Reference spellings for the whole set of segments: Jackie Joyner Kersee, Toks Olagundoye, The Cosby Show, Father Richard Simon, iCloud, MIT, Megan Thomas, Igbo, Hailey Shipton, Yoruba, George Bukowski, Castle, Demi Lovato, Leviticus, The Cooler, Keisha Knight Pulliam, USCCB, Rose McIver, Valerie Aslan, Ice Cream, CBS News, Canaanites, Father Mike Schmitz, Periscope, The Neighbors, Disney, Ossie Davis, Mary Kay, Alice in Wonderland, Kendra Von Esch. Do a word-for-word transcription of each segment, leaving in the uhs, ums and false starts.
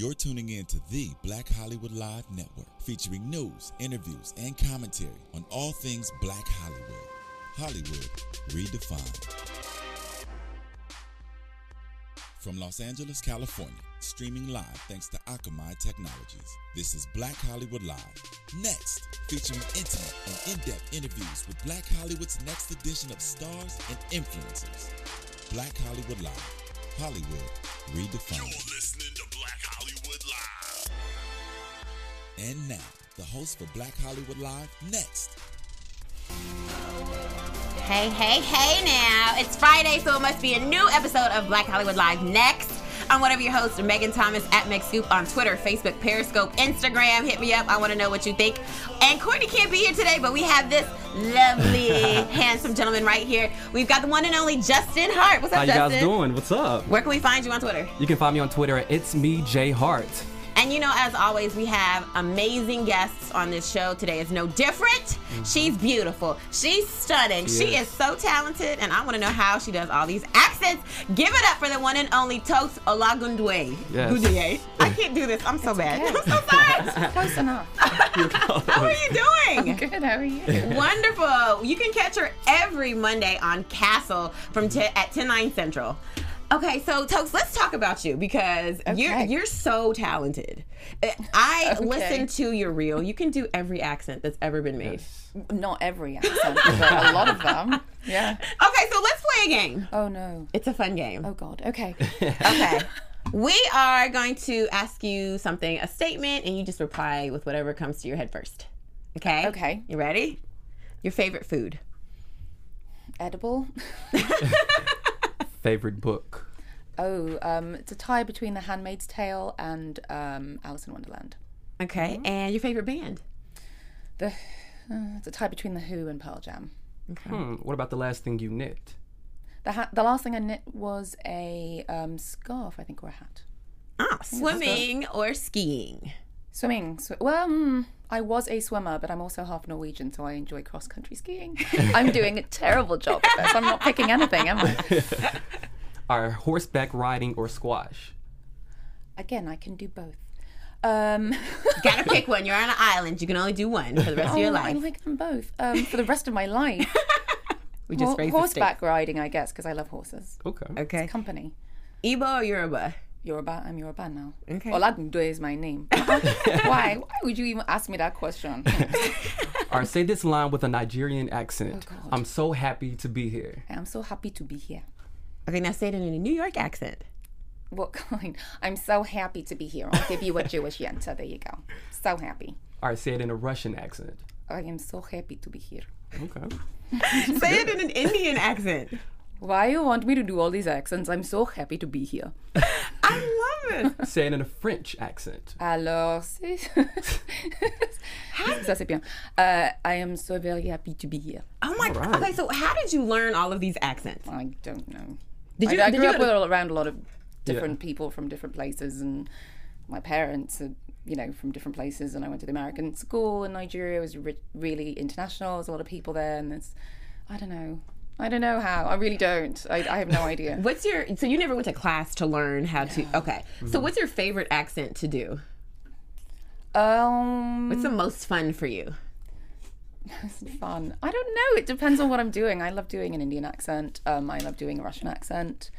You're tuning in to the Black Hollywood Live Network, featuring news, interviews, and commentary on all things Black Hollywood. Hollywood redefined. From Los Angeles, California, streaming live thanks to Akamai Technologies, this is Black Hollywood Live. Next, featuring intimate and in-depth interviews with Black Hollywood's next edition of stars and influencers. Black Hollywood Live. Hollywood redefined. You're listening to Black Hollywood Live. And now, the host for Black Hollywood Live, next. Hey, hey, hey now. It's Friday, so it must be a new episode of Black Hollywood Live, next. I'm one of your hosts, Megan Thomas, at MegScoop on Twitter, Facebook, Periscope, Instagram. Hit me up. I want to know what you think. And Courtney can't be here today, but we have this lovely, handsome gentleman right here. We've got the one and only Justin Hart. What's up, How Justin? How you guys doing? What's up? Where can we find you on Twitter? You can find me on Twitter at It's Me J Hart. And you know, as always, we have amazing guests on this show. Today is no different. Mm-hmm. She's beautiful. She's stunning. She, she is. is so talented, and I want to know how she does all these accents. Give it up for the one and only Toks Olagundoye. Yes. I can't do this. I'm so it's bad. Okay. I'm so sorry. Close enough. How are you doing? I'm good. How are you? Wonderful. You can catch her every Monday on Castle from t- at ten nine Central. Okay, so Toks, let's talk about you, because okay. you're you're so talented. I okay. listen to your reel. You can do every accent that's ever been made. Yes. Not every accent, but a lot of them. Yeah. Okay, so let's play a game. Oh no, it's a fun game. Oh God. Okay. Okay. We are going to ask you something, a statement, and you just reply with whatever comes to your head first. Okay. Okay. You ready? Your favorite food. Edible. Favorite book? Oh, um, it's a tie between The Handmaid's Tale and um, Alice in Wonderland. Okay, mm-hmm. And your favorite band? The uh, it's a tie between The Who and Pearl Jam. Okay. Hmm, what about the last thing you knit? The ha- the last thing I knit was a um, scarf, I think, or a hat. Ah, swimming or skiing? Swimming. Sw- well, mm, I was a swimmer, but I'm also half Norwegian, so I enjoy cross-country skiing. I'm doing a terrible job at this. I'm not picking anything, am I? Are horseback riding or squash? Again, I can do both. Um, Gotta pick one. You're on an island. You can only do one for the rest oh, of your life. I like them both um, for the rest of my life. we just Ho- horseback riding, I guess, because I love horses. Okay. Okay. It's company. Igbo or Yoruba? Yoruba, I'm Yoruba now. Okay. Olagundoye is my name. Why? Why would you even ask me that question? All right, say this line with a Nigerian accent. Oh, I'm so happy to be here. I'm so happy to be here. Okay, now say it in a New York accent. What kind? I'm so happy to be here. I'll give you a Jewish answer. There you go. So happy. All right, say it in a Russian accent. I am so happy to be here. Okay. Say it in an Indian accent. Why you want me to do all these accents? I'm so happy to be here. I love it. Say it in a French accent. Alors, c'est... Ça, c'est bien. Uh, I am so very happy to be here. Oh, my God. Right. Okay, so how did you learn all of these accents? I don't know. Did you, I, I did grew you up a... around a lot of different yeah. people from different places, and my parents are, you know, from different places, and I went to the American school in Nigeria. It was re- really international. There's a lot of people there, and there's... I don't know. I don't know how. I really don't. I, I have no idea. What's your... So you never went to class to learn how to... Okay. Mm. So what's your favorite accent to do? Um... What's the most fun for you? Most fun? I don't know. It depends on what I'm doing. I love doing an Indian accent. Um, I love doing a Russian accent.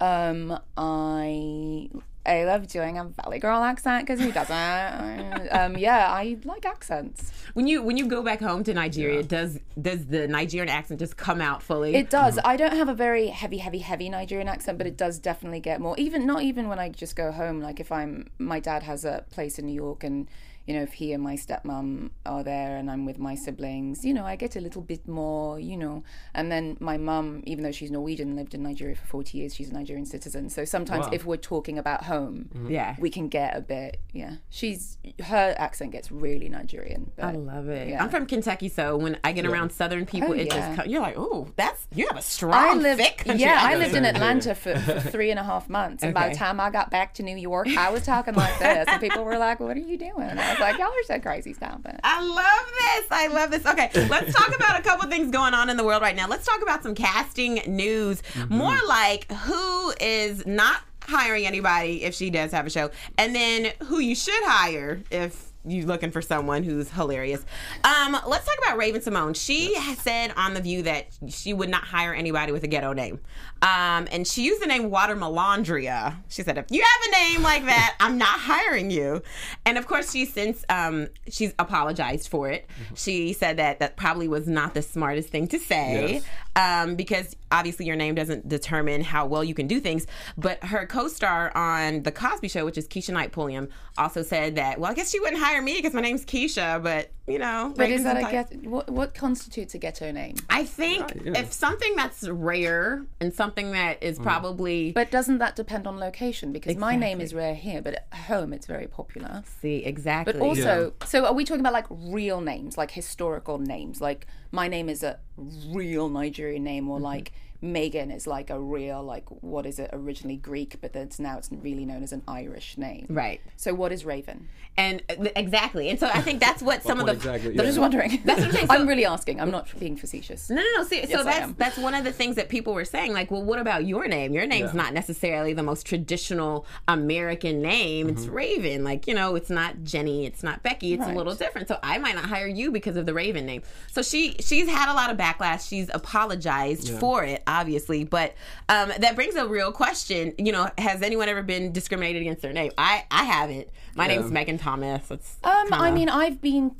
Um, I... I love doing a Valley Girl accent, because who doesn't? um, yeah, I like accents. When you when you go back home to Nigeria, yeah. does does the Nigerian accent just come out fully? It does. Mm-hmm. I don't have a very heavy, heavy, heavy Nigerian accent, but it does definitely get more. Even not even when I just go home. Like if I'm, my dad has a place in New York, and you know if he and my stepmom are there, and I'm with my siblings, you know I get a little bit more, you know. And then my mum, even though she's Norwegian, lived in Nigeria for forty years. She's a Nigerian citizen, so sometimes wow. if we're talking about home. Mm-hmm. Yeah, we can get a bit. Yeah, she's her accent gets really Nigerian. But, I love it. Yeah. I'm from Kentucky, so when I get yeah. around Southern people, oh, it yeah. just you're like, oh, that's you have a strong, I live, thick country. Yeah, accent. I lived in Atlanta for, for three and a half months, and okay. by the time I got back to New York, I was talking like this, and people were like, "What are you doing?" And I was like, "Y'all are so crazy, stop it." I love this. I love this. Okay, let's talk about a couple things going on in the world right now. Let's talk about some casting news, mm-hmm. more like who is not hiring anybody if she does have a show. And then who you should hire if you're looking for someone who's hilarious. Um, let's talk about Raven-Symoné. She yes. said on The View that she would not hire anybody with a ghetto name. Um, and she used the name Water Melandria. She said, if you have a name like that, I'm not hiring you. And of course, she's since um, she's apologized for it. Mm-hmm. She said that that probably was not the smartest thing to say. Yes. Um, because obviously your name doesn't determine how well you can do things. But her co-star on The Cosby Show, which is Keisha Knight Pulliam, also said that, well, I guess she wouldn't hire me because my name's Keisha, but, you know. But is that a get- what, what constitutes a ghetto name? I think uh, yeah. if something that's rare and something that is mm. probably... But doesn't that depend on location? Because exactly. my name is rare here, but at home it's very popular. See, exactly. But also, yeah. so are we talking about like real names, like historical names? Like my name is a real Nigerian name, or mm-hmm. like Megan is like a real, like, what is it, originally Greek, but that's now it's really known as an Irish name. Right. So what is Raven? And uh, exactly. And so I think that's what some of the... Exactly, yeah. I'm just wondering. That's what I'm saying. So, I'm really asking. I'm not being facetious. No, no, no. See, yes, so that's that's one of the things that people were saying, like, well, what about your name? Your name's yeah. not necessarily the most traditional American name. Mm-hmm. It's Raven. Like, you know, it's not Jenny. It's not Becky. It's right. a little different. So I might not hire you because of the Raven name. So she she's had a lot of backlash. She's apologized yeah. for it. Obviously, but um, that brings a real question. You know, has anyone ever been discriminated against their name? I, I haven't. My yeah. name's Megan Thomas. It's um, kinda... I mean, I've been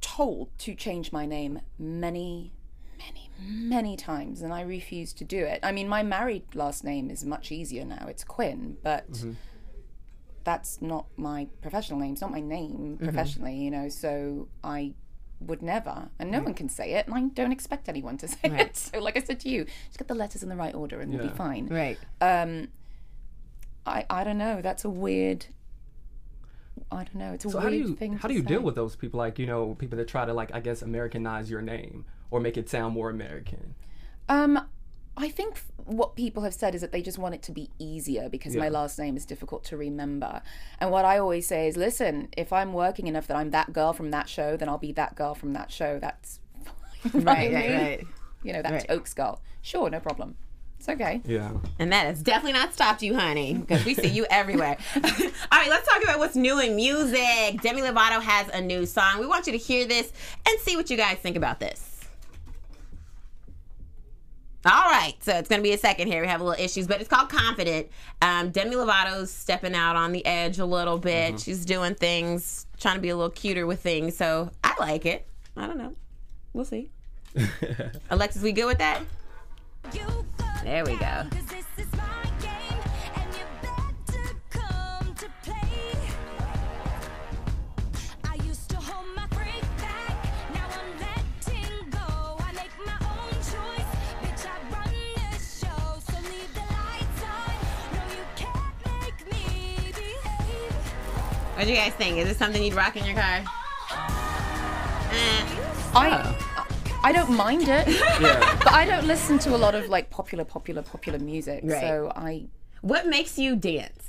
told to change my name many, many, many times, and I refuse to do it. I mean, my married last name is much easier now. It's Quinn, but mm-hmm. that's not my professional name. It's not my name professionally, mm-hmm. you know, so I... would never, and no yeah. one can say it, and I don't expect anyone to say right. it. So, like I said to you, just get the letters in the right order, and yeah. we'll be fine. Right. Um, I I don't know. That's a weird. I don't know. It's a so weird how do you, thing. How to do you say. Deal with those people? Like, you know, people that try to, like, I guess, Americanize your name or make it sound more American. Um, I think f- what people have said is that they just want it to be easier because yeah. my last name is difficult to remember. And what I always say is, listen, if I'm working enough that I'm that girl from that show, then I'll be that girl from that show. That's fine. Right, right, right. You know, that right. Oaks girl. Sure, no problem. It's okay. Yeah. And that has definitely not stopped you, honey, because we see you everywhere. All right, let's talk about what's new in music. Demi Lovato has a new song. We want you to hear this and see what you guys think about this. All right, so it's going to be a second here. We have a little issues, but it's called Confident. Um, Demi Lovato's stepping out on the edge a little bit. Mm-hmm. She's doing things, trying to be a little cuter with things, so I like it. I don't know. We'll see. Alexis, we good with that? There we go. What do you guys think? Is this something you'd rock in your car? Eh. I I don't mind it, yeah. but I don't listen to a lot of like popular, popular, popular music. Right. So I. What makes you dance?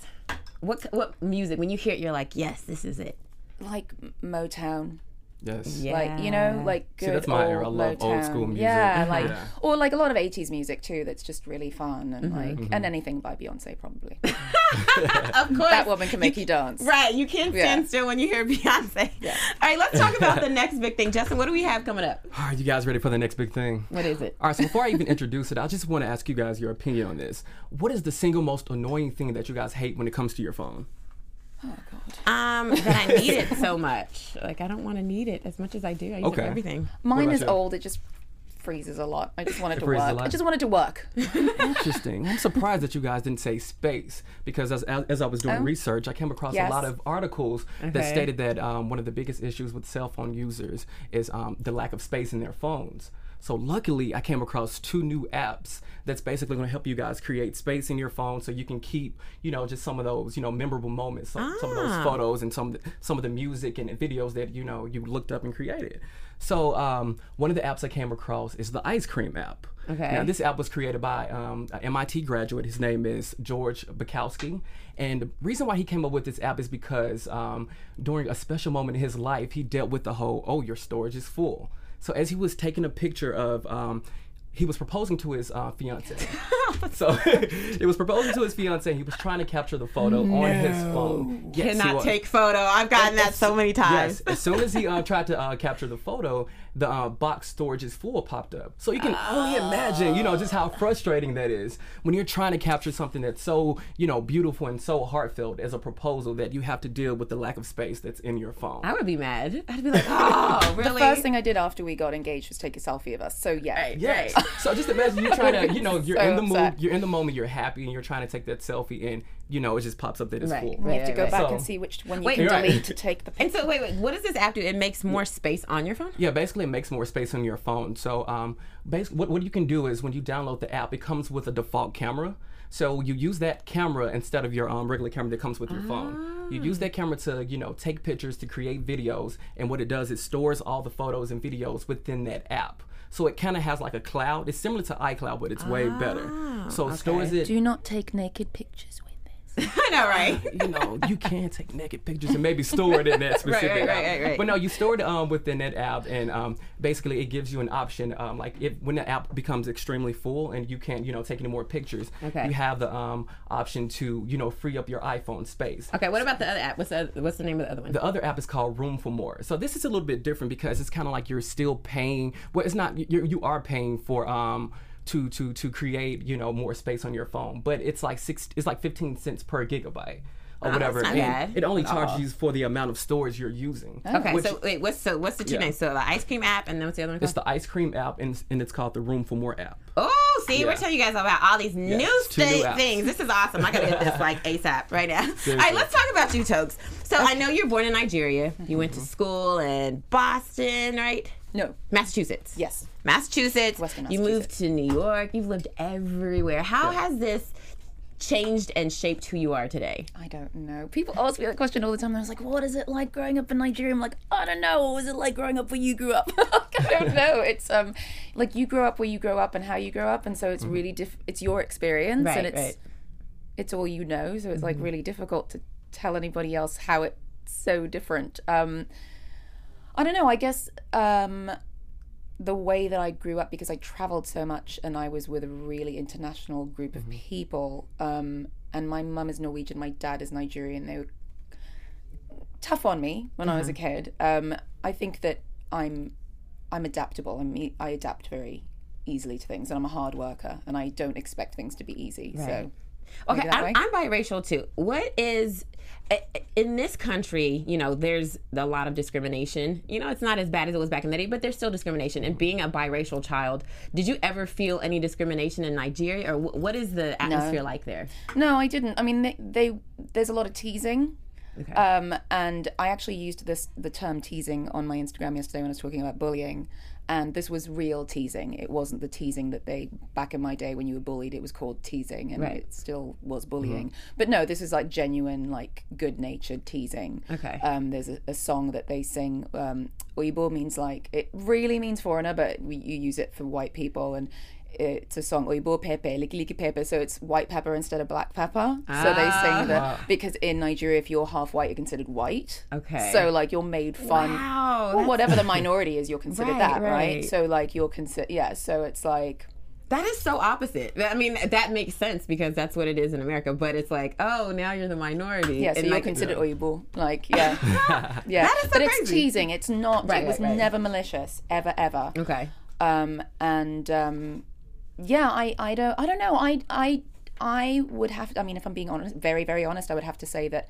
What what music? When you hear it, you're like, yes, this is it. Like Motown. Yes. Yeah. Like, you know, like good See, that's my old era. I love Motown. Old school music. Yeah, like yeah. or like a lot of eighties music too. That's just really fun and mm-hmm. like mm-hmm. and anything by Beyoncé probably. Of course, that woman can make you, you dance. Right, you can yeah. stand still when you hear Beyoncé. Yeah. All right, let's talk about the next big thing, Justin. What do we have coming up? Are you guys ready for the next big thing? What is it? All right, so before I even introduce it, I just want to ask you guys your opinion on this. What is the single most annoying thing that you guys hate when it comes to your phone? Oh, God. Um, that I need it so much. Like, I don't want to need it as much as I do. I use okay. it for everything. Mine is you? old. It just freezes a lot. I just wanted it to work. I just wanted to work. Interesting. I'm surprised that you guys didn't say space because as, as I was doing oh. research, I came across yes. a lot of articles okay. that stated that um, one of the biggest issues with cell phone users is um, the lack of space in their phones. So luckily, I came across two new apps that's basically going to help you guys create space in your phone so you can keep, you know, just some of those, you know, memorable moments, some, ah. some of those photos and some, some of the music and videos that, you know, you looked up and created. So um, one of the apps I came across is the Ice Cream app. Okay. Now, this app was created by um, an M I T graduate. His name is George Bukowski. And the reason why he came up with this app is because um, during a special moment in his life, he dealt with the whole, oh, your storage is full. So as he was taking a picture of um, he was proposing to his uh, fiance. So he was proposing to his fiance. He was trying to capture the photo no. on his phone. Yes, Cannot take photo. I've gotten as, that so many times. Yes. As soon as he uh, tried to uh, capture the photo, the uh, box storage's floor popped up. So you can oh. only imagine, you know, just how frustrating that is when you're trying to capture something that's so, you know, beautiful and so heartfelt as a proposal that you have to deal with the lack of space that's in your phone. I would be mad. I'd be like, oh, really? The first thing I did after we got engaged was take a selfie of us. So yeah. Right, yes. Right. So just imagine you're trying to, you know, you're so in the mood, you're in the moment, you're happy, and you're trying to take that selfie, and you know, it just pops up that it's right. full. We have to go right. back so, and see which one you wait, can delete right. to take the picture. And so wait, wait, what does this app do? It makes more space on your phone? Yeah, basically it makes more space on your phone. So um, basically what, what you can do is when you download the app, it comes with a default camera. So you use that camera instead of your um, regular camera that comes with your ah. phone. You use that camera to, you know, take pictures, to create videos, and what it does, it stores all the photos and videos within that app. So it kind of has like a cloud. It's similar to iCloud, but it's ah, way better. So okay. it stores it. Do not take naked pictures with this. I know, right? You know, you can take naked pictures and maybe store it in that specific right, right, app. Right, right, right. But no, you store it um, within that app, and um, basically it gives you an option. Um, like it, when the app becomes extremely full and you can't, you know, take any more pictures, okay. you have the um, option to, you know, free up your iPhone space. Okay, what about the other app? What's the, what's the name of the other one? The other app is called Room for More. So this is a little bit different because it's kind of like you're still paying. Well, it's not. You're, you are paying for. Um, to to to create, you know, more space on your phone, but it's like six it's like fifteen cents per gigabyte or oh, whatever, and bad. It only charges you for the amount of storage you're using. Okay, which, so wait, what's so what's the two yeah. names? So the Ice Cream app, and then what's the other one called? It's the Ice Cream app, and, and it's called the Room for More app. Oh, see, yeah. we're telling you guys about all these yes, new state new things. This is awesome. I gotta get this like ASAP right now. Seriously. All right, let's talk about you, Toks. So okay. I know you're born in Nigeria. Mm-hmm. You went to school in Boston, right? No. Massachusetts. Yes. Massachusetts. Western Massachusetts. You moved to New York. You've lived everywhere. How yeah. has this changed and shaped who you are today? I don't know. People ask me that question all the time. I was like, what is it like growing up in Nigeria? I'm like, I don't know. What was it like growing up where you grew up? I don't know. It's um, like you grow up where you grow up and how you grow up. And so it's mm-hmm. really, diff- it's your experience. Right, and it's right. it's all you know. So it's mm-hmm. like really difficult to tell anybody else how it's so different. Um, I don't know. I guess um, the way that I grew up, because I traveled so much and I was with a really international group of mm-hmm. people, um, and my mum is Norwegian, my dad is Nigerian. They were tough on me when mm-hmm. I was a kid. Um, I think that I'm I'm adaptable. I'm, I adapt very easily to things, and I'm a hard worker, and I don't expect things to be easy. Right. So. Okay, I'm, I'm biracial too. What is, in this country, you know, there's a lot of discrimination. You know, it's not as bad as it was back in the day, but there's still discrimination. And being a biracial child, did you ever feel any discrimination in Nigeria? Or what is the atmosphere no. like there? No, I didn't. I mean, they, they there's a lot of teasing. Okay. Um, and I actually used this the term teasing on my Instagram yesterday when I was talking about bullying. And this was real teasing. It wasn't the teasing that they, back in my day when you were bullied, it was called teasing, and right. it still was bullying. Mm-hmm. But no, this is like genuine, like good-natured teasing. Okay. Um, there's a, a song that they sing, um, Oyibo means like, it really means foreigner, but we, you use it for white people, and it's a song, Oyibo Pepe, Liki Liki Pepe, so it's white pepper instead of black pepper. Ah. So they sing that, because in Nigeria, if you're half white, you're considered white. Okay. So like you're made fun. Wow. Well, whatever the minority is, you're considered right, that, right? Right. So like you're considered, yeah, so it's like. That is so opposite. I mean, that makes sense because that's what it is in America, but it's like, oh, now you're the minority. Yeah, so and you're like, considered no. Oyibo. Like, yeah. yeah. That is so but crazy. It's teasing. It's not, right, it was right, right. never malicious, ever, ever. Okay. Um, and, um, yeah, I, I don't I don't know. I I I would have to, I mean, if I'm being honest, very, very honest, I would have to say that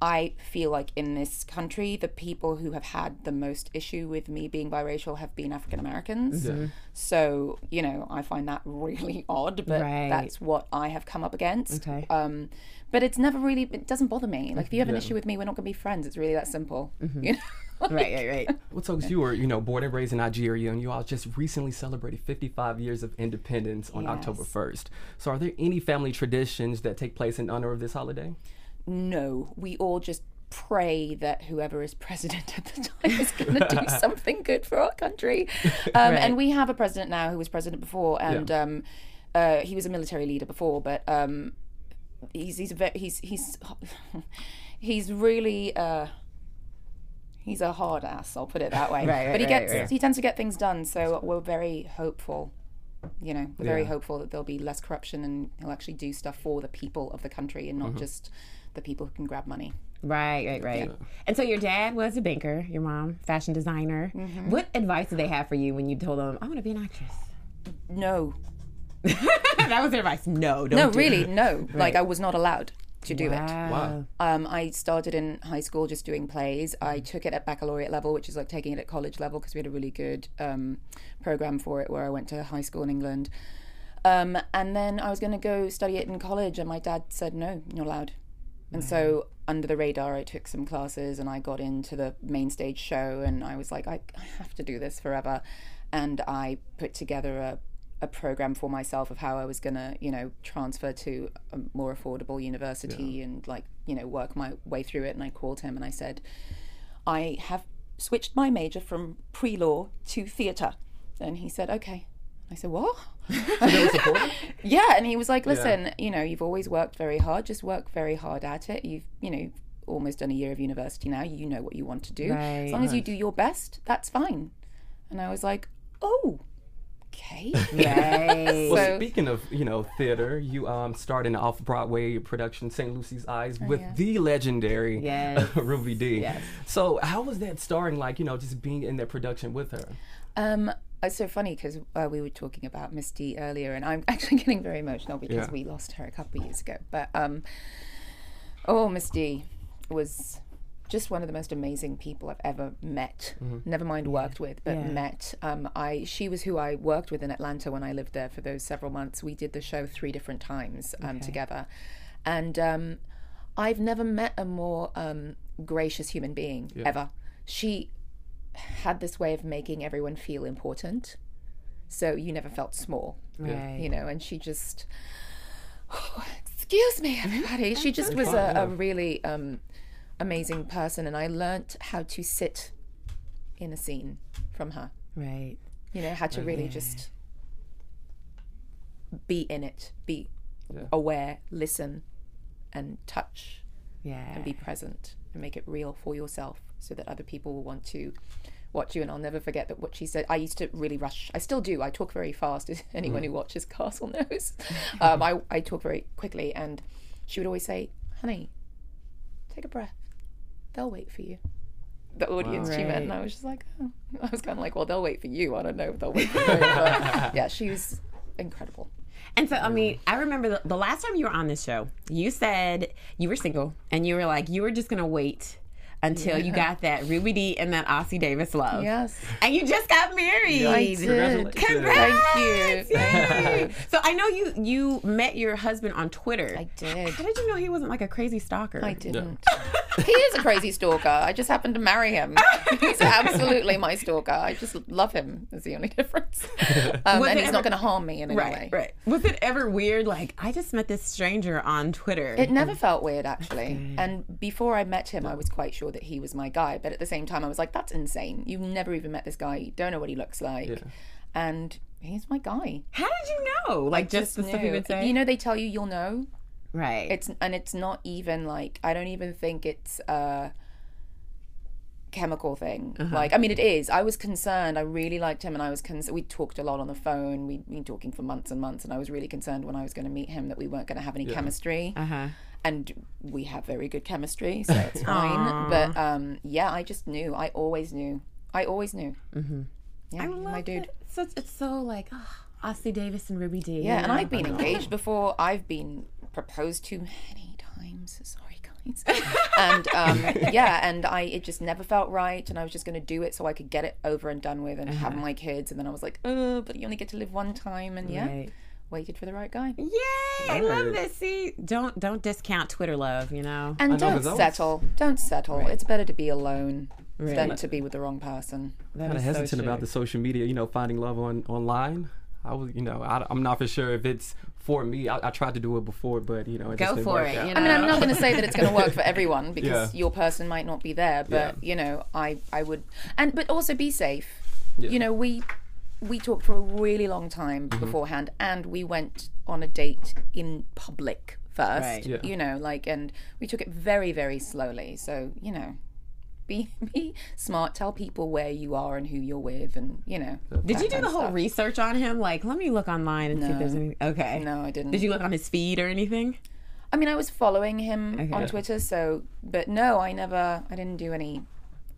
I feel like in this country, the people who have had the most issue with me being biracial have been African Americans. Yeah. So, you know, I find that really odd, but right. that's what I have come up against. Okay. Um, but it's never really, it doesn't bother me. Like, if you have an yeah. issue with me, we're not going to be friends. It's really that simple. Mm-hmm. You know? Like, right, right, right. Well, Toks, so you were, you know, born and raised in Nigeria, and you all just recently celebrated fifty-five years of independence on yes. October first. So are there any family traditions that take place in honor of this holiday? No, we all just pray that whoever is president at the time is going to do something good for our country. Um, right. And we have a president now who was president before, and yeah. um, uh, he was a military leader before, but um, he's he's ve- he's he's he's really uh, he's a hard ass. I'll put it that way. right, right, but he right, gets right. he tends to get things done, so we're very hopeful. you know, very yeah. hopeful that there'll be less corruption and he'll actually do stuff for the people of the country and not mm-hmm. just the people who can grab money. Right, right, right. Yeah. And so your dad was a banker, your mom, fashion designer. Mm-hmm. What advice did they have for you when you told them, I want to be an actress? No. That was their advice. No, don't No, do really, it. no. Right. Like, I was not allowed to do wow. it. Wow. Um, I started in high school just doing plays. I took it at baccalaureate level, which is like taking it at college level, because we had a really good um, program for it where I went to high school in England. Um, and then I was going to go study it in college, and my dad said, no, you're not allowed. And wow. so under the radar, I took some classes and I got into the main stage show, and I was like, I, I have to do this forever. And I put together a, a program for myself of how I was going to, you know, transfer to a more affordable university yeah. and, like, you know, work my way through it. And I called him and I said, I have switched my major from pre-law to theatre. And he said, okay. I said, what? Yeah, and he was like, listen, yeah. you know, you've always worked very hard. Just work very hard at it. You've, you know, almost done a year of university now. You know what you want to do. Right. As long as you do your best, that's fine. And I was like, oh, okay. Right. Well, so, speaking of, you know, theater, you um, starred in an off-Broadway production, Saint Lucy's Eyes, with oh, yeah. the legendary yes. Ruby Dee. Yes. So how was that starring, like, you know, just being in that production with her? Um... It's so funny because uh, we were talking about Miss D earlier, and I'm actually getting very emotional because yeah. we lost her a couple of years ago. But um, oh, Miss D was just one of the most amazing people I've ever met. Mm-hmm. Never mind worked with, but yeah. met. Um, I she was who I worked with in Atlanta when I lived there for those several months. We did the show three different times um, okay. together, and um, I've never met a more um, gracious human being yeah. ever. She had this way of making everyone feel important, so you never felt small, right. you know. And she just, oh, excuse me, everybody. She just was a, a really um, amazing person, and I learnt how to sit in a scene from her. Right. You know, how to right. really just be in it, be yeah. aware, listen, and touch, yeah, and be present, and make it real for yourself, so that other people will want to watch you. And I'll never forget that what she said. I used to really rush. I still do. I talk very fast, as anyone mm. who watches Castle knows. Um, I, I talk very quickly. And she would always say, honey, take a breath. They'll wait for you. The audience, wow, right. she meant. And I was just like, oh. I was kind of like, well, they'll wait for you. I don't know if they'll wait for you. But yeah, she was incredible. And so, I mean, I remember the, the last time you were on this show, you said you were single. And you were like, you were just going to wait until yeah. you got that Ruby Dee and that Ossie Davis love. Yes. And you just got married. Yeah, I did. Congratulations. Congrats. Thank you. So I know you, you met your husband on Twitter. I did. How did you know he wasn't like a crazy stalker? I didn't. Yeah. He is a crazy stalker. I just happened to marry him. He's absolutely my stalker. I just love him. Is the only difference. Um, and he's ever, not going to harm me in any right, way. Right. Was it ever weird? Like, I just met this stranger on Twitter. It never mm. felt weird, actually. Okay. And before I met him, I was quite sure that he was my guy, but at the same time I was like, that's insane, you've never even met this guy, you don't know what he looks like, yeah. and he's my guy. How did you know? Like, just, just the stuff he would say, you know, they tell you you'll know, right? It's and it's not even like, I don't even think it's a chemical thing. Uh-huh. Like, I mean, it is. I was concerned. I really liked him, and I was concerned. We talked a lot on the phone, we'd been talking for months and months, and I was really concerned when I was going to meet him that we weren't going to have any yeah. chemistry. Uh-huh. And we have very good chemistry, so it's fine. But um, yeah, I just knew. I always knew. I always knew. Mm-hmm. Yeah, I love my dude. It. So it's, it's so like oh, Ossie Davis and Ruby Dee. Yeah, yeah, and I've been engaged before. I've been proposed to many times. Sorry, guys. And um, yeah, and I it just never felt right. And I was just going to do it so I could get it over and done with and uh-huh. have my kids. And then I was like, oh, but you only get to live one time. And yeah. Right. Waited for the right guy. Yay! I love this. See, don't don't discount Twitter love, you know. And I don't know, settle. Don't settle. Right. It's better to be alone right. than to be with the wrong person. I'm kind of hesitant so about the social media, you know, finding love on online. I was, you know, I, I'm not for sure if it's for me. I, I tried to do it before, but you know, it go just for it. You know? I mean, I'm not going to say that it's going to work for everyone because yeah. your person might not be there. But yeah. you know, I I would, and but also be safe. Yeah. You know, we. We talked for a really long time mm-hmm. beforehand, and we went on a date in public first, right. yeah. you know, like, and we took it very, very slowly. So, you know, be be smart. Tell people where you are and who you're with, and you know. Did you do the whole stuff. research on him? Like, let me look online and no. see if there's anything. Okay. No, I didn't. Did you look on his feed or anything? I mean, I was following him okay. on Twitter, so. But no, I never. I didn't do any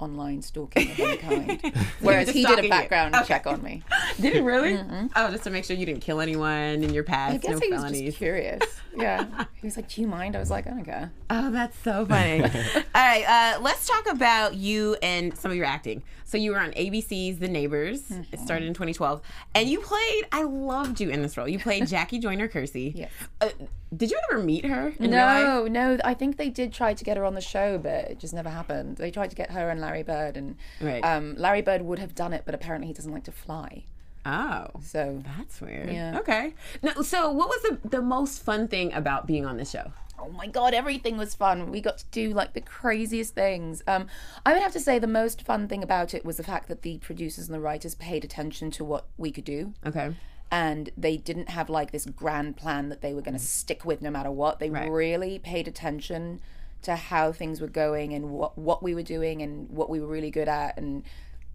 online stalking of any kind. Whereas he did a background okay. check on me. Did he really? Mm-hmm. Oh, just to make sure you didn't kill anyone in your past. I guess no he felonies. was just curious. Yeah. He was like, do you mind? I was like, I don't care. Oh, that's so funny. All right, uh, let's talk about you and some of your acting. So you were on A B C's The Neighbors. Mm-hmm. It started in twenty twelve. And you played, I loved you in this role. You played Jackie Joyner Kersee. Yes. Uh, did you ever meet her? In no, no. I think they did try to get her on the show, but it just never happened. They tried to get her and Larry Bird, and right. um, Larry Bird would have done it, but apparently he doesn't like to fly. Oh, so that's weird. Yeah. Okay. No, so what was the the most fun thing about being on the show? Oh my God, everything was fun. We got to do like the craziest things. Um, I would have to say the most fun thing about it was the fact that the producers and the writers paid attention to what we could do. Okay. And they didn't have like this grand plan that they were going to stick with no matter what. They right. really paid attention to how things were going and what what we were doing and what we were really good at, and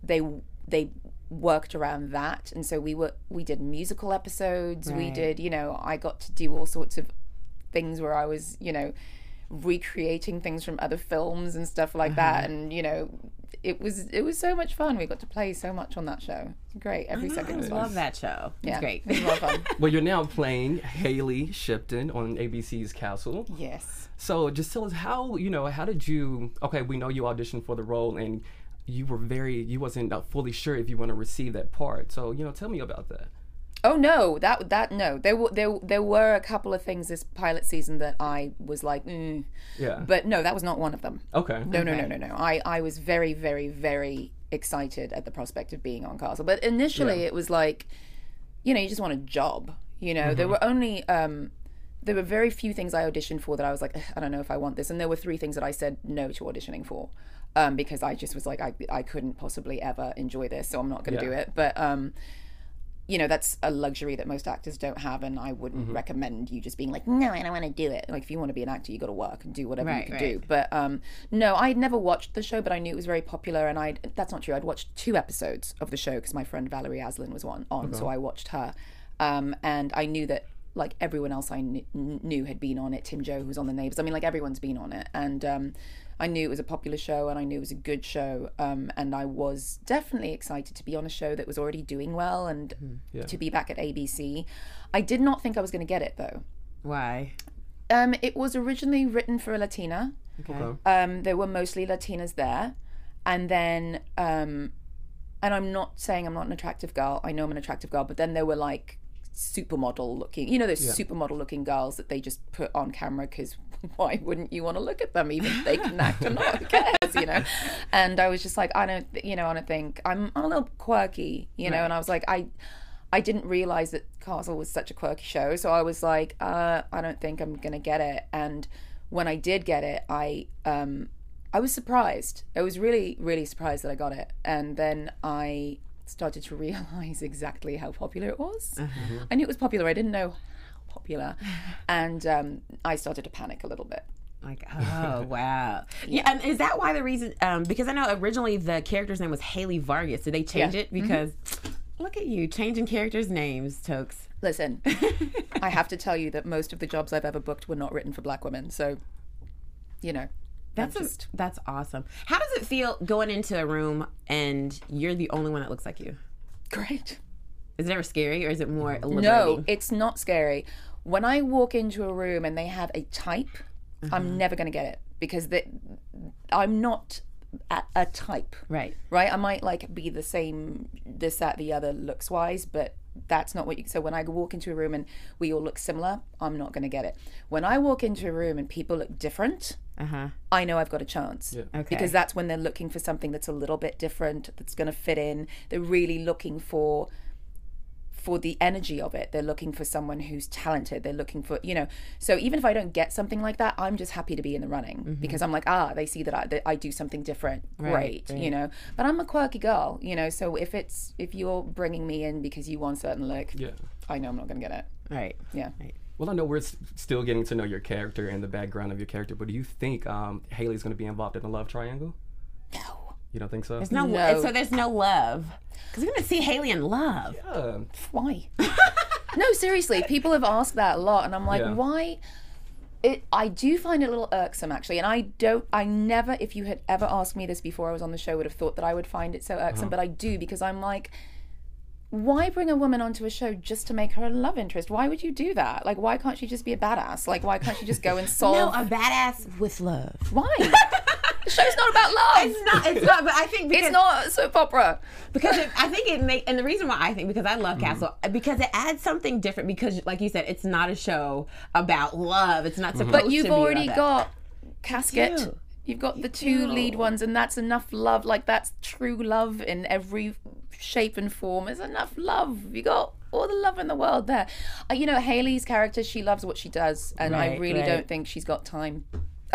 they they worked around that. And so we were we did musical episodes. Right. We did, you know, I got to do all sorts of things where I was, you know, recreating things from other films and stuff like uh-huh. that, and you know. It was it was so much fun. We got to play so much on that show. Great. Every oh, second was fun. I love that show. It's yeah. great. It was a lot of fun. Well, you're now playing Hailey Shipton on A B C's Castle. Yes. So just tell us how, you know, how did you, okay, we know you auditioned for the role and you were very, you wasn't fully sure if you want to receive that part. So, you know, tell me about that. Oh, no, that, that, no. There were, there, there were a couple of things this pilot season that I was like, mm. Yeah. But no, that was not one of them. Okay. No, okay. no, no, no, no. I, I was very, very, very excited at the prospect of being on Castle. But initially yeah. it was like, you know, you just want a job, you know. Mm-hmm. There were only, um, there were very few things I auditioned for that I was like, I don't know if I want this. And there were three things that I said no to auditioning for um, because I just was like, I, I couldn't possibly ever enjoy this, so I'm not going to yeah. do it. But, um... you know, that's a luxury that most actors don't have, and I wouldn't mm-hmm. recommend you just being like, no, I don't want to do it. Like, if you want to be an actor, you got to work and do whatever right, you can right. do. But um, no, I'd never watched the show, but I knew it was very popular, and I that's not true. I'd watched two episodes of the show because my friend Valerie Aslan was on, on okay. so I watched her, um, and I knew that like everyone else I kn- knew had been on it. Tim Joe, who's on The Neighbors, I mean, like everyone's been on it, and um, I knew it was a popular show, and I knew it was a good show, um, and I was definitely excited to be on a show that was already doing well and mm, yeah. to be back at A B C. I did not think I was going to get it, though. Why? Um, it was originally written for a Latina. Okay. Um, there were mostly Latinas there, and then, um, and I'm not saying I'm not an attractive girl. I know I'm an attractive girl, but then there were like supermodel looking, you know, those yeah. supermodel looking girls that they just put on camera because why wouldn't you want to look at them, even if they can act or not, who cares, you know? And I was just like, I don't, you know, I don't think, I'm, I'm a little quirky, you know, right. and I was like, I I didn't realise that Castle was such a quirky show, so I was like, uh, I don't think I'm going to get it. And when I did get it, I um, I was surprised. I was really, really surprised that I got it. And then I started to realise exactly how popular it was. Mm-hmm. I knew it was popular, I didn't know popular, and um, I started to panic a little bit. Like, oh, wow. Yeah, and is that why the reason, um, because I know originally the character's name was Hailey Vargas. Did they change yeah. it? Because mm-hmm. look at you, changing characters' names, Toks. Listen, I have to tell you that most of the jobs I've ever booked were not written for black women, so, you know. That's just, a, that's awesome. How does it feel going into a room and you're the only one that looks like you? Great. Is it ever scary, or is it more liberating? No, it's not scary. When I walk into a room and they have a type, mm-hmm. I'm never going to get it because they, I'm not a, a type. Right. Right? I might, like, be the same this, that, the other looks-wise, but that's not what you... So when I walk into a room and we all look similar, I'm not going to get it. When I walk into a room and people look different... Uh-huh. I know I've got a chance yeah. okay. because that's when they're looking for something that's a little bit different, that's going to fit in. They're really looking for for the energy of it. They're looking for someone who's talented. They're looking for, you know, so even if I don't get something like that, I'm just happy to be in the running mm-hmm. because I'm like, ah, they see that I, that I do something different. Right, great, right. you know, but I'm a quirky girl, you know, so if it's, if you're bringing me in because you want a certain look, yeah. I know I'm not going to get it. Right. Yeah. Right. Well, I know we're s- still getting to know your character and the background of your character, but do you think um, Hailey's going to be involved in a love triangle? No. You don't think so? There's no, no. So there's no love. Because we're going to see Hailey in love. Yeah. Why? No, seriously, people have asked that a lot, and I'm like, yeah. why? It, I do find it a little irksome, actually, and I don't, I never, if you had ever asked me this before I was on the show, would have thought that I would find it so irksome, uh-huh. but I do, because I'm like, why bring a woman onto a show just to make her a love interest? Why would you do that? Like, why can't she just be a badass? Like, why can't she just go and solve... No, a badass with love. Why? The show's not about love. It's not, it's not, but I think because... It's not soap opera. Because it, I think it makes... And the reason why I think, because I love Castle, mm. because it adds something different, because, like you said, it's not a show about love. It's not supposed mm-hmm. to be. But you've already got Casket. You. You've got you the two do. lead ones, and that's enough love. Like, that's true love in every shape and form. It's enough love. You got... all the love in the world there. Uh, you know, Hailey's character, she loves what she does, and right, I really right. don't think she's got time.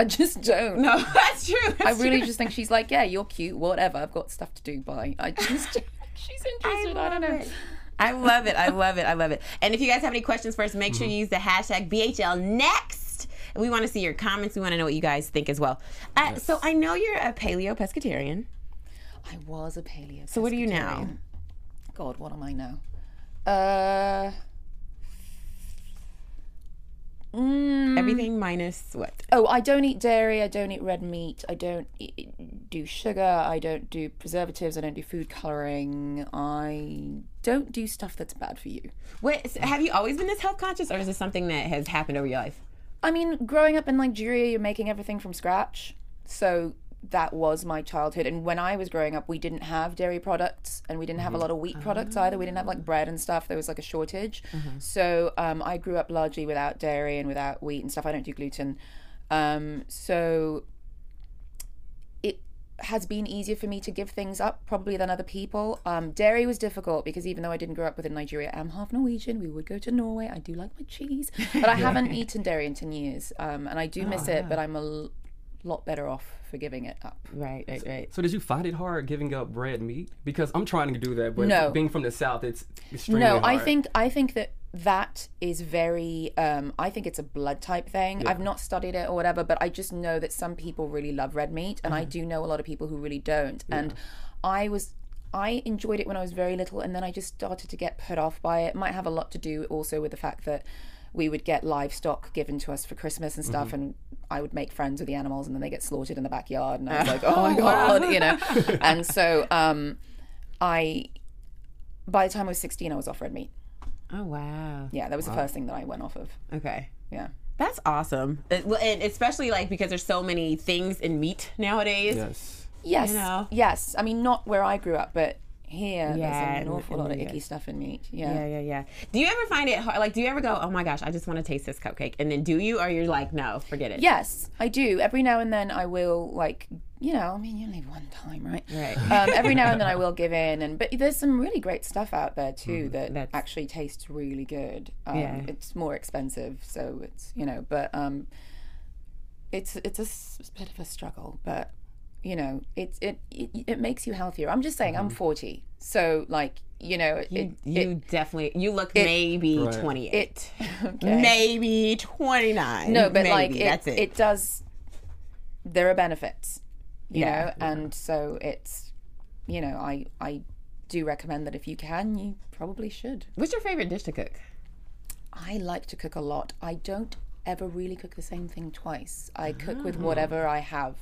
I just don't. No, that's true. That's I really true. just think she's like, yeah, you're cute, whatever. I've got stuff to do, bye. I just, she's interested, I, I don't know. It. I love it, I love it, I love it. And if you guys have any questions for us, make mm. sure you use the hashtag B H L next. We want to see your comments. We want to know what you guys think as well. Uh, yes. So I know you're a paleo-pescatarian. I was a paleo-pescatarian. So what are you now? God, what am I now? Uh, mm, Everything minus what? Oh, I don't eat dairy, I don't eat red meat, I don't eat, do sugar, I don't do preservatives, I don't do food colouring, I don't do stuff that's bad for you. Wait, so have you always been this health conscious, or is this something that has happened over your life? I mean, growing up in Nigeria, you're making everything from scratch, so... that was my childhood, and when I was growing up we didn't have dairy products, and we didn't have a lot of wheat products either. We didn't have like bread and stuff. There was like a shortage. Mm-hmm. So um, I grew up largely without dairy and without wheat and stuff. I don't do gluten. Um, so it has been easier for me to give things up probably than other people. Um, dairy was difficult because even though I didn't grow up within Nigeria, I'm half Norwegian. We would go to Norway. I do like my cheese, but I haven't eaten dairy in ten years. Um, and I do oh, miss yeah. it, but I'm a l- lot better off for giving it up. Right, right, right. So, so did you find it hard giving up red meat? Because I'm trying to do that, but no. being from the South, it's extremely no, hard. No, I think, I think that that is very, um, I think it's a blood type thing. Yeah. I've not studied it or whatever, but I just know that some people really love red meat, and mm-hmm. I do know a lot of people who really don't. Yeah. And I was, I enjoyed it when I was very little, and then I just started to get put off by it. It might have a lot to do also with the fact that we would get livestock given to us for Christmas and stuff, mm-hmm. and I would make friends with the animals, and then they get slaughtered in the backyard, and I was like, oh my God, you know. And so um, I, by the time I was sixteen, I was off red meat. Oh, wow. Yeah, that was wow. the first thing that I went off of. Okay. Yeah. That's awesome. It, well, and especially, like, because there's so many things in meat nowadays. Yes. Yes, you know? Yes. I mean, not where I grew up, but... here, yeah, there's an awful and, lot and of icky stuff in meat. Yeah. yeah, yeah, yeah. Do you ever find it hard? Like, do you ever go, oh my gosh, I just want to taste this cupcake? And then do you, or you're like, no, forget it? Yes, I do. Every now and then I will, like, you know, I mean, you only one time, right? Right. Um, every now and then I will give in. and But there's some really great stuff out there, too, mm, that that's... actually tastes really good. Um, yeah. It's more expensive, so it's, you know, but um, it's, it's a s- bit of a struggle, but... you know, it, it it it makes you healthier. I'm just saying, mm-hmm. I'm forty, so like, you know, it, you, you it, definitely you look it, maybe right. twenty-eight, it, okay. maybe twenty-nine. No, but maybe. Like it, That's it, it does. There are benefits, you yeah, know, yeah. and so it's, you know, I I do recommend that if you can, you probably should. What's your favorite dish to cook? I like to cook a lot. I don't ever really cook the same thing twice. I cook oh. with whatever I have.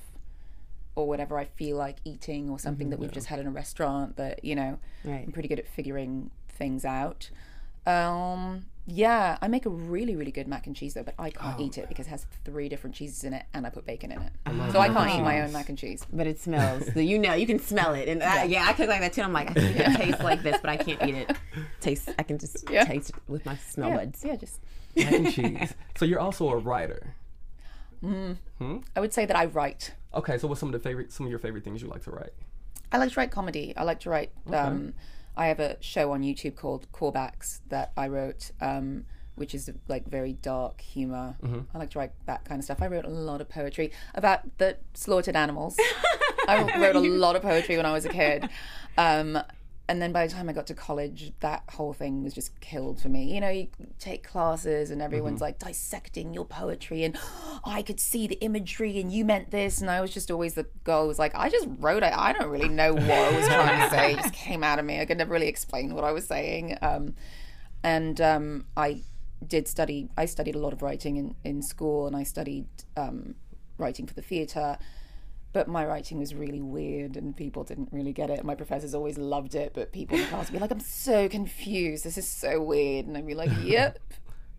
Or whatever I feel like eating, or something mm-hmm, that we've yeah. just had in a restaurant. That you know, right. I'm pretty good at figuring things out. Um, yeah, I make a really, really good mac and cheese though, but I can't oh. eat it because it has three different cheeses in it, and I put bacon in it, oh, so I can't gosh. eat my own mac and cheese. But it smells. So you know, you can smell it, and I, yeah. yeah, I cook like that too. I'm like, I think it tastes like this, but I can't eat it. Taste, I can just yeah. taste it with my smell yeah. buds. Yeah, just mac and cheese. So you're also a writer. Mm. Hmm? I would say that I write. Okay, so what's some of the favorite, some of your favorite things you like to write? I like to write comedy. I like to write. Okay. Um, I have a show on YouTube called Callbacks that I wrote, um, which is like very dark humor. Mm-hmm. I like to write that kind of stuff. I wrote a lot of poetry about the slaughtered animals. I wrote a lot of poetry when I was a kid. Um, and then by the time I got to college, that whole thing was just killed for me. You know, you take classes and everyone's mm-hmm. like dissecting your poetry and oh, I could see the imagery and you meant this. And I was just always the girl who was like, I just wrote it. I don't really know what I was trying to say. It just came out of me. I could never really explain what I was saying. Um, and um, I did study, I studied a lot of writing in, in school, and I studied um, writing for the theater. But my writing was really weird and people didn't really get it. My professors always loved it, but people in the class would be like, I'm so confused, this is so weird. And I'd be like, yep,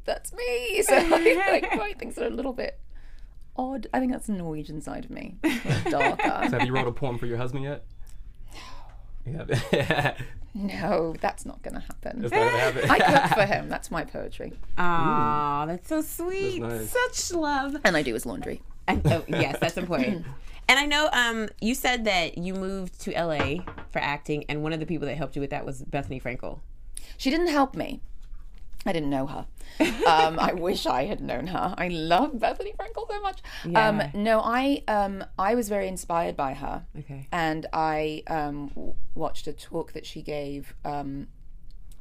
that's me. So I like, write things that are a little bit odd. I think that's the Norwegian side of me. Darker. So have you wrote a poem for your husband yet? Yeah. No, that's not going to happen. That's not going to happen. I cook for him. That's my poetry. Aw, that's so sweet. That's nice. Such love. And I do his laundry. And, oh, yes, that's important. And I know um, you said that you moved to L A for acting, and one of the people that helped you with that was Bethenny Frankel. She didn't help me. I didn't know her. Um, I wish I had known her. I love Bethenny Frankel so much. Yeah. Um, no, I um, I was very inspired by her. Okay. And I um, w- watched a talk that she gave, um,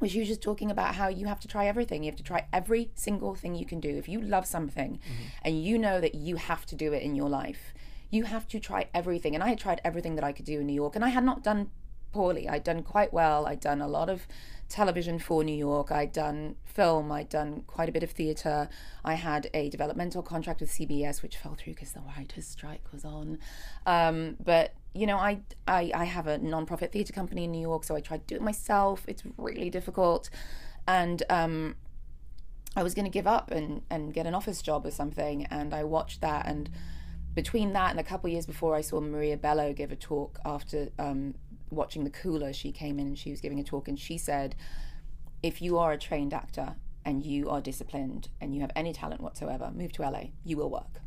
where she was just talking about how you have to try everything. You have to try every single thing you can do. If you love something, mm-hmm. and you know that you have to do it in your life, you have to try everything. And I had tried everything that I could do in New York, and I had not done poorly. I'd done quite well. I'd done a lot of television for New York. I'd done film. I'd done quite a bit of theater. I had a developmental contract with C B S, which fell through because the writers' strike was on. Um, but, you know, I, I, I have a nonprofit theater company in New York, so I tried to do it myself. It's really difficult. And um, I was going to give up and, and get an office job or something. And I watched that, and between that and a couple of years before, I saw Maria Bello give a talk after um, watching The Cooler. She came in and she was giving a talk, and she said, if you are a trained actor and you are disciplined and you have any talent whatsoever, move to L A, you will work.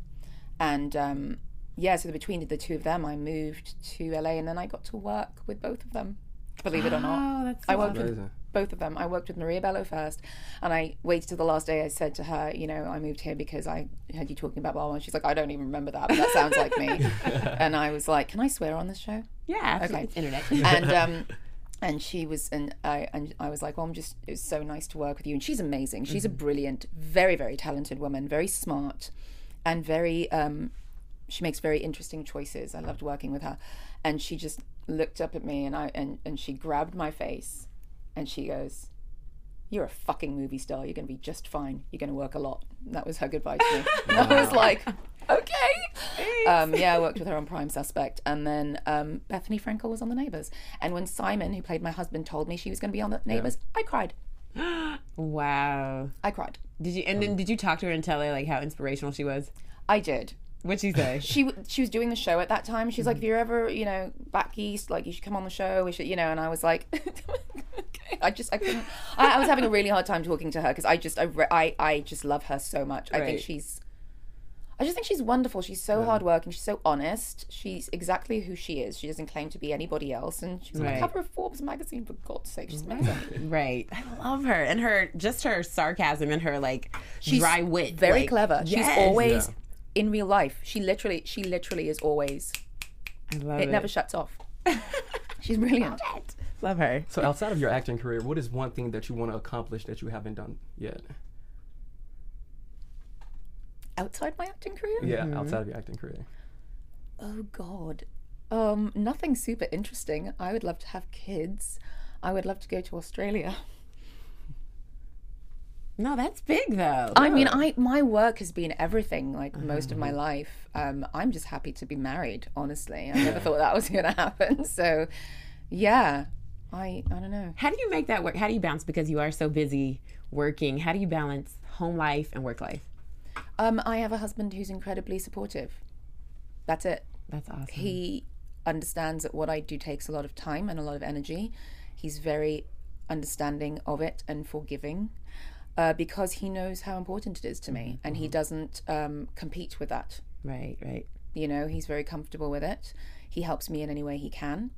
And um, yeah, so between the two of them, I moved to L A, and then I got to work with both of them, believe it or not. Oh, that's so I worked amazing. With both of them. I worked with Maria Bello first, and I waited till the last day. I said to her, you know, I moved here because I heard you talking about blah, blah. And she's like, I don't even remember that, but that sounds like me. And I was like, can I swear on this show? Yeah, okay. It's internet. And um, and she was, and I and I was like, well, I'm just, it was so nice to work with you. And she's amazing. She's mm-hmm. a brilliant, very, very talented woman, very smart, and very, um, she makes very interesting choices. I loved working with her. And she just looked up at me, and I and, and she grabbed my face. And she goes, you're a fucking movie star. You're going to be just fine. You're going to work a lot. And that was her goodbye to me. Wow. I was like, okay. Um, yeah, I worked with her on Prime Suspect. And then um, Bethenny Frankel was on The Neighbors. And when Simon, who played my husband, told me she was going to be on The Neighbors, yeah. I cried. Wow. I cried. Did you? And then did you talk to her and tell her like how inspirational she was? I did. What'd she say? She she was doing the show at that time. She's mm-hmm. like, if you're ever, you know, back east, like, you should come on the show. We should, you know, and I was like, okay. I just, I couldn't, I, I was having a really hard time talking to her because I just, I, I, I just love her so much. Right. I think she's, I just think she's wonderful. She's so yeah. hardworking. She's so honest. She's exactly who she is. She doesn't claim to be anybody else. And she's right. on the cover of Forbes magazine, for God's sake. She's amazing. Right. I love her. And her, just her sarcasm and her, like, she's dry wit. Very like, clever. Yes. She's always... Yeah. In real life, she literally, she literally is always. I love it. It never shuts off. She's brilliant. Love, love her. So outside of your acting career, what is one thing that you want to accomplish that you haven't done yet? Outside my acting career? Yeah, mm-hmm. outside of your acting career. Oh, God. Um, nothing super interesting. I would love to have kids. I would love to go to Australia. No, that's big though. I mean, I my work has been everything, like mm-hmm. most of my life. Um, I'm just happy to be married, honestly. I never thought that was going to happen. So, yeah, I I don't know. How do you make that work? How do you balance, because you are so busy working? How do you balance home life and work life? Um, I have a husband who's incredibly supportive. That's it. That's awesome. He understands that what I do takes a lot of time and a lot of energy. He's very understanding of it and forgiving. Uh, because he knows how important it is to me, and mm-hmm. he doesn't um, compete with that. Right, right. You know, he's very comfortable with it. He helps me in any way he can.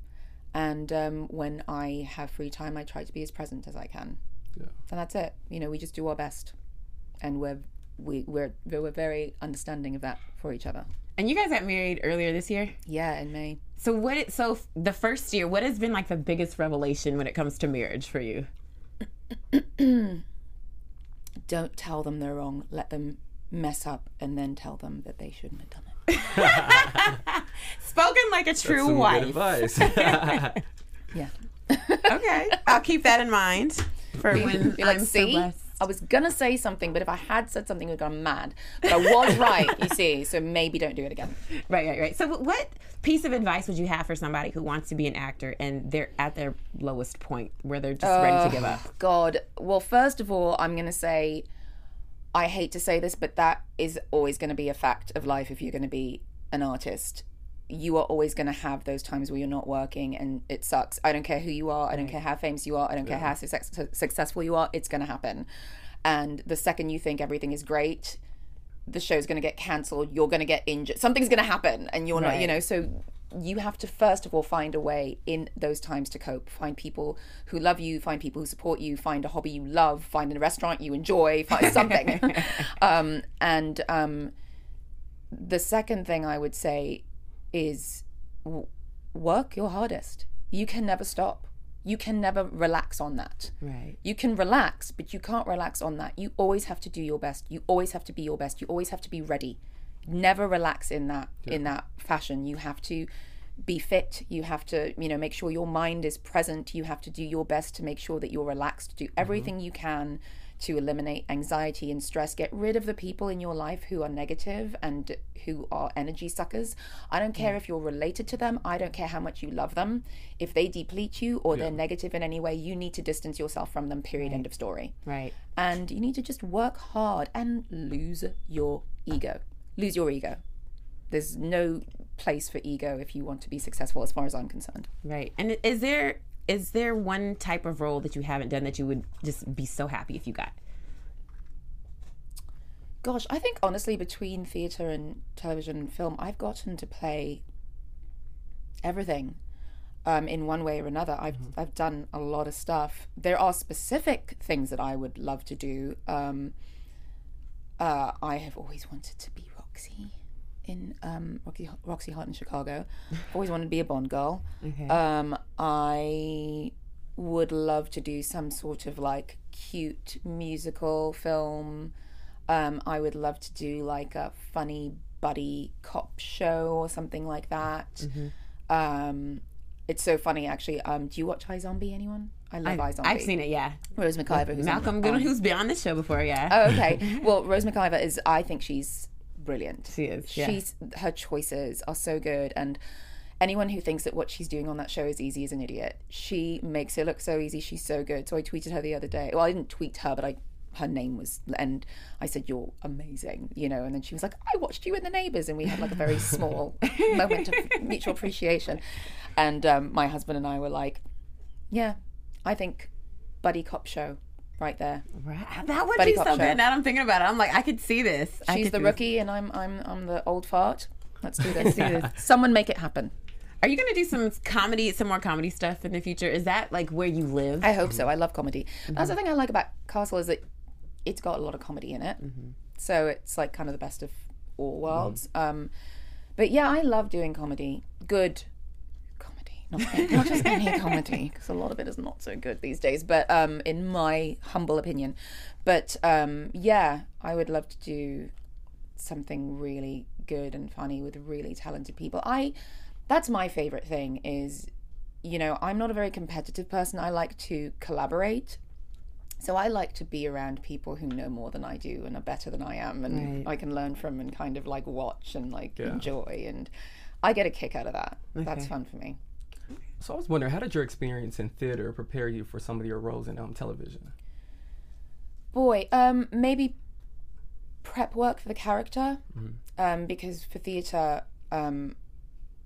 And um, when I have free time, I try to be as present as I can. Yeah. And that's it. You know, we just do our best. And we're, we, we're, we're very understanding of that for each other. And you guys got married earlier this year? Yeah, in May. So what? It, so the first year, what has been like the biggest revelation when it comes to marriage for you? Don't tell them they're wrong. Let them mess up and then tell them that they shouldn't have done it. Spoken like a true wife. That's some good advice. Yeah. Okay. I'll keep that in mind for when I'm like, see, so I was going to say something, but if I had said something, I would have gone mad. But I was right, you see, so maybe don't do it again. Right, right, right. So what piece of advice would you have for somebody who wants to be an actor and they're at their lowest point where they're just uh, ready to give up? God. Well, first of all, I'm going to say, I hate to say this, but that is always going to be a fact of life if you're going to be an artist. You are always going to have those times where you're not working and it sucks. I don't care who you are. I don't right. care how famous you are. I don't yeah. care how su- successful you are. It's going to happen. And the second you think everything is great, the show's going to get cancelled. You're going to get injured. Something's going to happen and you're right. not, you know, so you have to, first of all, find a way in those times to cope. Find people who love you, find people who support you, find a hobby you love, find a restaurant you enjoy, find something. um, and um, the second thing I would say is w- work your hardest. You can never stop. You can never relax on that. Right. You can relax, but you can't relax on that. You always have to do your best. You always have to be your best. You always have to be ready. Never relax in that yeah. in that fashion. You have to be fit. You have to, you know, make sure your mind is present. You have to do your best to make sure that you're relaxed. Do everything mm-hmm. you can to eliminate anxiety and stress. Get rid of the people in your life who are negative and who are energy suckers. I don't care yeah. if you're related to them. I don't care how much you love them. If they deplete you or yeah. they're negative in any way, you need to distance yourself from them, period, right. end of story. Right. And you need to just work hard and lose your ego. Lose your ego. There's no place for ego if you want to be successful, as far as I'm concerned. Right. And is there... Is there one type of role that you haven't done that you would just be so happy if you got? Gosh, I think honestly between theatre and television and film, I've gotten to play everything um, in one way or another. I've mm-hmm. I've done a lot of stuff. There are specific things that I would love to do. Um, uh, I have always wanted to be Roxy in um, Roxy, Roxy Hart in Chicago. Always wanted to be a Bond girl. Okay. Um, I would love to do some sort of like cute musical film. Um, I would love to do like a funny buddy cop show or something like that. Mm-hmm. Um, it's so funny actually. Um, do you watch iZombie, anyone? I love I, iZombie. I've seen it, yeah. Rose McIver. Who's Malcolm Goodwin, who's been on this show before, yeah. Oh, okay. Well, Rose McIver is, I think she's brilliant. She is. Yeah. She's, her choices are so good, and anyone who thinks that what she's doing on that show is easy is an idiot. She makes it look so easy. She's so good. So I tweeted her the other day. Well, I didn't tweet her, but I her name was, and I said, "You're amazing," you know. And then she was like, "I watched you in The Neighbors," and we had like a very small moment of mutual appreciation. And um, my husband and I were like, "Yeah, I think buddy cop show." Right there, right. That would be so good. Now that I'm thinking about it, I'm like, I could see this. She's the rookie, and I'm I'm I'm the old fart. Let's do this. Yeah. Someone make it happen. Are you going to do some comedy, some more comedy stuff in the future? Is that like where you live? I hope mm-hmm. so. I love comedy. Mm-hmm. That's the thing I like about Castle is that it's got a lot of comedy in it, mm-hmm. so it's like kind of the best of all worlds. Mm-hmm. Um, but yeah, I love doing comedy. Good. Not just any comedy, because a lot of it is not so good these days, but um, in my humble opinion. But um, yeah, I would love to do something really good and funny with really talented people. I, that's my favorite thing is, you know, I'm not a very competitive person. I like to collaborate. So I like to be around people who know more than I do and are better than I am, and right. I can learn from and kind of like watch and like yeah. enjoy. And I get a kick out of that. Okay. That's fun for me. So I was wondering, how did your experience in theater prepare you for some of your roles in um, television? Boy, um, maybe prep work for the character, mm-hmm. um, because for theater, um,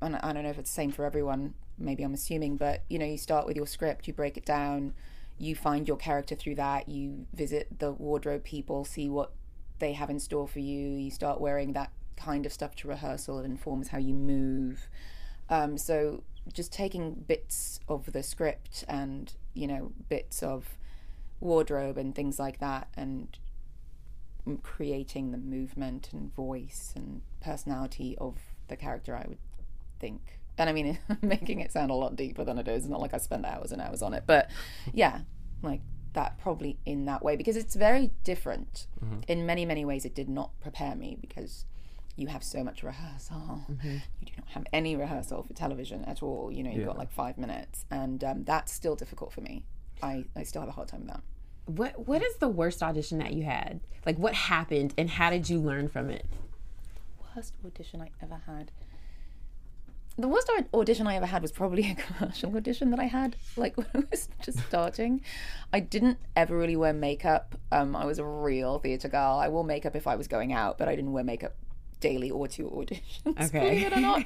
and I don't know if it's the same for everyone, maybe I'm assuming, but you know, you start with your script, you break it down, you find your character through that, you visit the wardrobe people, see what they have in store for you, you start wearing that kind of stuff to rehearsal, it informs how you move. Um, so just taking bits of the script and, you know, bits of wardrobe and things like that and creating the movement and voice and personality of the character, I would think. And I mean, making it sound a lot deeper than it is. It's not like I spend hours and hours on it, but yeah, like that probably in that way, because it's very different. Mm-hmm. In many, many ways, it did not prepare me, because you have so much rehearsal. Mm-hmm. You do not have any rehearsal for television at all. You know, you've yeah. got like five minutes, and um, that's still difficult for me. I, I still have a hard time with that. What What is the worst audition that you had? Like, what happened, and how did you learn from it? Worst audition I ever had. The worst audition I ever had was probably a commercial audition that I had, like when I was just starting. I didn't ever really wear makeup. Um, I was a real theatre girl. I wore makeup if I was going out, but I didn't wear makeup daily or to auditions, okay. believe it or not.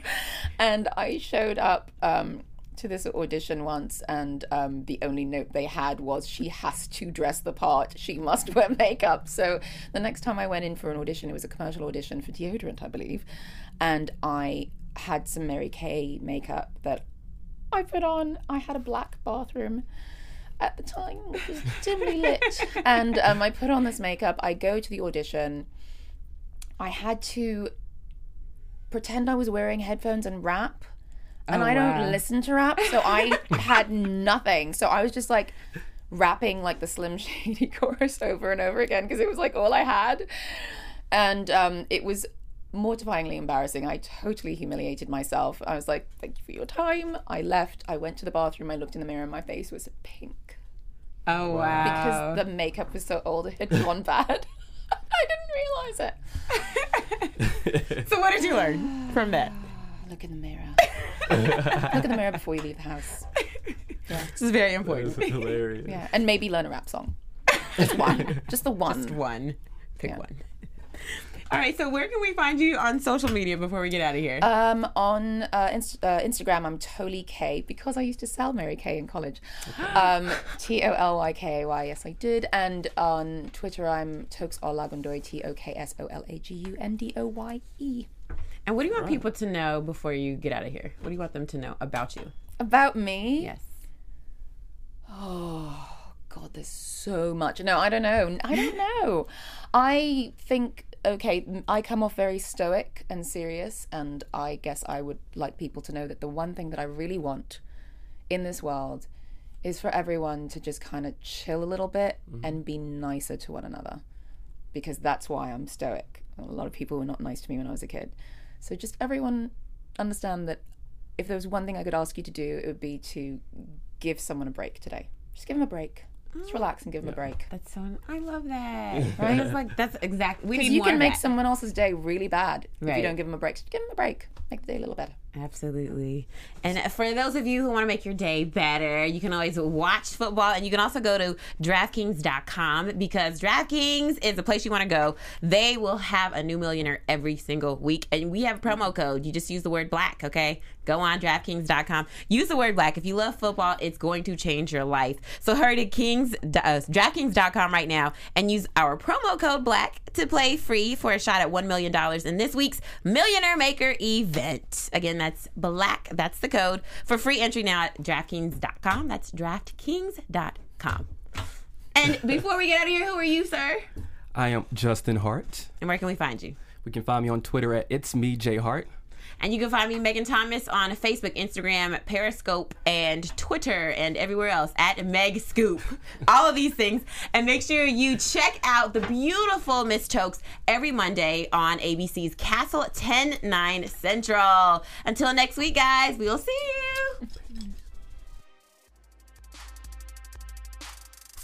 And I showed up um, to this audition once, and um, the only note they had was, she has to dress the part. She must wear makeup. So the next time I went in for an audition, it was a commercial audition for deodorant, I believe, and I had some Mary Kay makeup that I put on. I had a black bathroom at the time, which was dimly lit. And um, I put on this makeup. I go to the audition. I had to pretend I was wearing headphones and rap. And oh, I don't wow. listen to rap, so I had nothing. So I was just like rapping like the Slim Shady chorus over and over again, because it was like all I had. And um, it was mortifyingly embarrassing. I totally humiliated myself. I was like, thank you for your time. I left. I went to the bathroom. I looked in the mirror and my face was pink. Oh, wow. Because the makeup was so old, it had gone bad. I didn't realize it. So what did you learn from that? Look in the mirror. Look in the mirror before you leave the house. Yeah. This is very important. This is hilarious. Yeah. And maybe learn a rap song. Just one. Just the one. Just one. Pick yeah. one. All right, so where can we find you on social media before we get out of here? Um, on uh, Inst- uh, Instagram, I'm Toli K, because I used to sell Mary Kay in college. Um, T O L Y K A Y, yes, I did. And on Twitter, I'm Toks Olagundoye, T O K S O L A G U N D O Y E. And what do you want right. people to know before you get out of here? What do you want them to know about you? About me? Yes. Oh, God, there's so much. No, I don't know. I don't know. I think... Okay, I come off very stoic and serious, and I guess I would like people to know that the one thing that I really want in this world is for everyone to just kind of chill a little bit mm-hmm. and be nicer to one another, because that's why I'm stoic. A lot of people were not nice to me when I was a kid. So just everyone understand that if there was one thing I could ask you to do, it would be to give someone a break today. Just give them a break. Just relax and give them yeah. a break. That's so. I love that. Right? It's like that's exactly. We need more. Because you can make that. someone else's day really bad right. if you don't give them a break. Just give them a break. Make the day a little better. Absolutely. And for those of you who want to make your day better, you can always watch football, and you can also go to DraftKings dot com, because DraftKings is the place you want to go. They will have a new millionaire every single week, and we have a promo code. You just use the word black, okay? Go on DraftKings dot com. Use the word black. If you love football, it's going to change your life. So hurry to Kings, uh, DraftKings dot com right now and use our promo code black to play free for a shot at one million dollars in this week's Millionaire Maker event. Again, that's black. That's the code for free entry now at DraftKings dot com. That's DraftKings dot com. And before we get out of here, who are you, sir? I am Justin Hart. And where can we find you? We can find me on Twitter at It's Me J Hart. And you can find me, Megan Thomas, on Facebook, Instagram, Periscope, and Twitter, and everywhere else, at Meg Scoop. All of these things. And make sure you check out the beautiful Miss Toks every Monday on A B C's Castle at ten, nine Central. Until next week, guys, we'll see you.